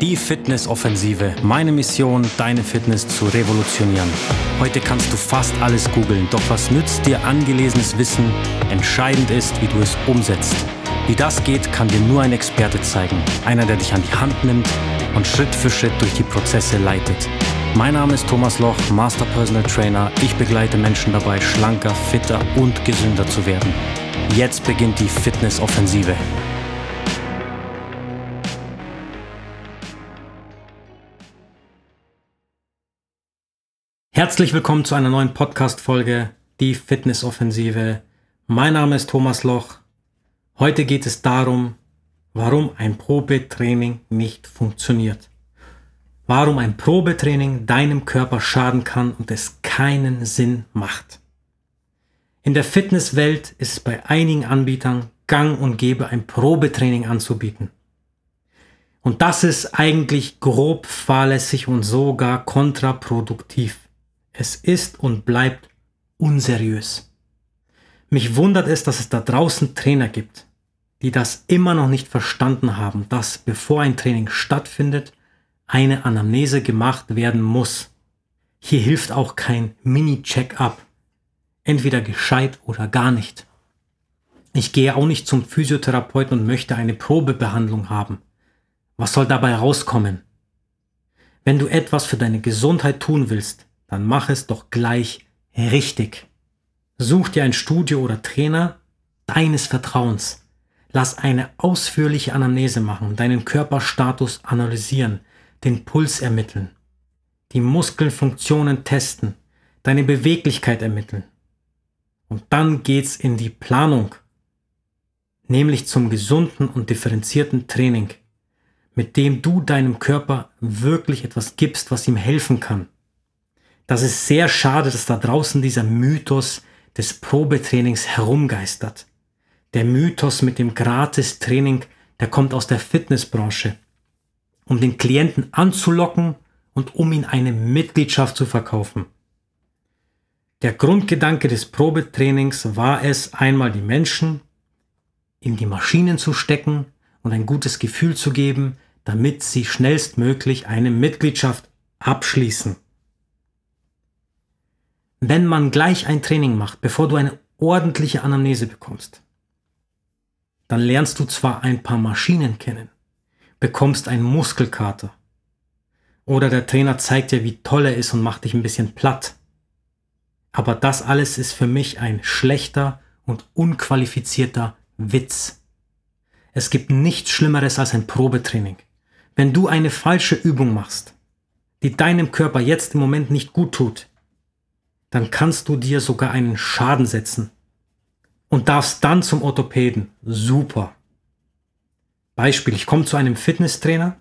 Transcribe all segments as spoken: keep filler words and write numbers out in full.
Die Fitnessoffensive. Meine Mission, deine Fitness zu revolutionieren. Heute kannst du fast alles googeln, doch was nützt dir angelesenes Wissen? Entscheidend ist, wie du es umsetzt. Wie das geht, kann dir nur ein Experte zeigen. Einer, der dich an die Hand nimmt und Schritt für Schritt durch die Prozesse leitet. Mein Name ist Thomas Loch, Master Personal Trainer. Ich begleite Menschen dabei, schlanker, fitter und gesünder zu werden. Jetzt beginnt die Fitnessoffensive. Herzlich willkommen zu einer neuen Podcast-Folge, die Fitnessoffensive. Mein Name ist Thomas Loch. Heute geht es darum, warum ein Probetraining nicht funktioniert. Warum ein Probetraining deinem Körper schaden kann und es keinen Sinn macht. In der Fitnesswelt ist es bei einigen Anbietern gang und gäbe, ein Probetraining anzubieten. Und das ist eigentlich grob fahrlässig und sogar kontraproduktiv. Es ist und bleibt unseriös. Mich wundert es, dass es da draußen Trainer gibt, die das immer noch nicht verstanden haben, dass bevor ein Training stattfindet, eine Anamnese gemacht werden muss. Hier hilft auch kein Mini-Check-up. Entweder gescheit oder gar nicht. Ich gehe auch nicht zum Physiotherapeuten und möchte eine Probebehandlung haben. Was soll dabei rauskommen? Wenn du etwas für deine Gesundheit tun willst, dann mach es doch gleich richtig. Such dir ein Studio oder Trainer deines Vertrauens. Lass eine ausführliche Anamnese machen, deinen Körperstatus analysieren, den Puls ermitteln, die Muskelfunktionen testen, deine Beweglichkeit ermitteln. Und dann geht's in die Planung, nämlich zum gesunden und differenzierten Training, mit dem du deinem Körper wirklich etwas gibst, was ihm helfen kann. Das ist sehr schade, dass da draußen dieser Mythos des Probetrainings herumgeistert. Der Mythos mit dem Gratis-Training, der kommt aus der Fitnessbranche, um den Klienten anzulocken und um ihn eine Mitgliedschaft zu verkaufen. Der Grundgedanke des Probetrainings war es, einmal die Menschen in die Maschinen zu stecken und ein gutes Gefühl zu geben, damit sie schnellstmöglich eine Mitgliedschaft abschließen. Wenn man gleich ein Training macht, bevor du eine ordentliche Anamnese bekommst, dann lernst du zwar ein paar Maschinen kennen, bekommst einen Muskelkater oder der Trainer zeigt dir, wie toll er ist und macht dich ein bisschen platt. Aber das alles ist für mich ein schlechter und unqualifizierter Witz. Es gibt nichts Schlimmeres als ein Probetraining. Wenn du eine falsche Übung machst, die deinem Körper jetzt im Moment nicht gut tut, dann kannst du dir sogar einen Schaden setzen und darfst dann zum Orthopäden. Super. Beispiel, ich komme zu einem Fitnesstrainer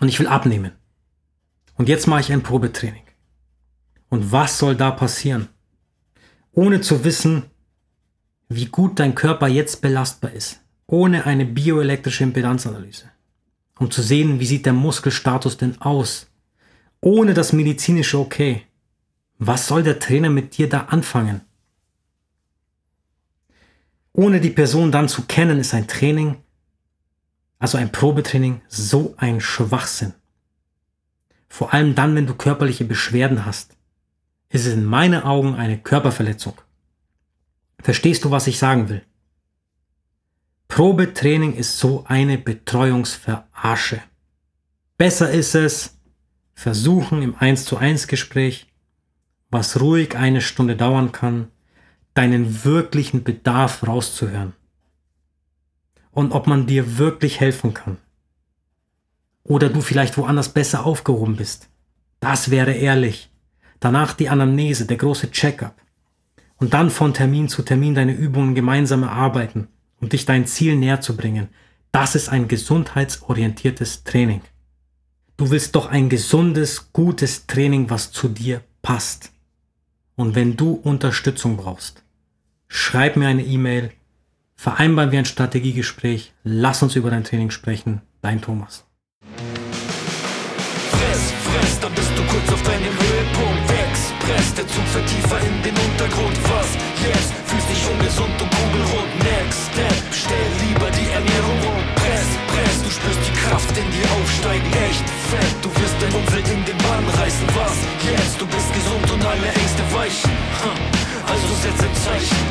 und ich will abnehmen. Und jetzt mache ich ein Probetraining. Und was soll da passieren? Ohne zu wissen, wie gut dein Körper jetzt belastbar ist, ohne eine bioelektrische Impedanzanalyse, um zu sehen, wie sieht der Muskelstatus denn aus, ohne das medizinische Okay. Was soll der Trainer mit dir da anfangen? Ohne die Person dann zu kennen, ist ein Training, also ein Probetraining, so ein Schwachsinn. Vor allem dann, wenn du körperliche Beschwerden hast, ist es in meinen Augen eine Körperverletzung. Verstehst du, was ich sagen will? Probetraining ist so eine Betreuungsverarsche. Besser ist es, versuchen im eins zu eins Gespräch, was ruhig eine Stunde dauern kann, deinen wirklichen Bedarf rauszuhören und ob man dir wirklich helfen kann oder du vielleicht woanders besser aufgehoben bist. Das wäre ehrlich. Danach die Anamnese, der große Check-up und dann von Termin zu Termin deine Übungen gemeinsam erarbeiten, um dich dein Ziel näher zu bringen. Das ist ein gesundheitsorientiertes Training. Du willst doch ein gesundes, gutes Training, was zu dir passt. Und wenn du Unterstützung brauchst, schreib mir eine E-Mail, vereinbaren wir ein Strategiegespräch, lass uns über dein Training sprechen. Dein Thomas. Fress, fress, da bist du kurz auf deinem Höhepunkt. Wächst, press, der Zug fährt tiefer in den Untergrund. Was jetzt? Fühlst dich ungesund und kugelrund. Next Step, stell lieber die Ernährung um. Press, press, du spürst die Kraft in die Aufsteigung. steig echt fett, du wirst dein Umfeld in den Bann reißen. Was jetzt? Du bist gesund und alle Ängste weichen. Also setz ein Zeichen.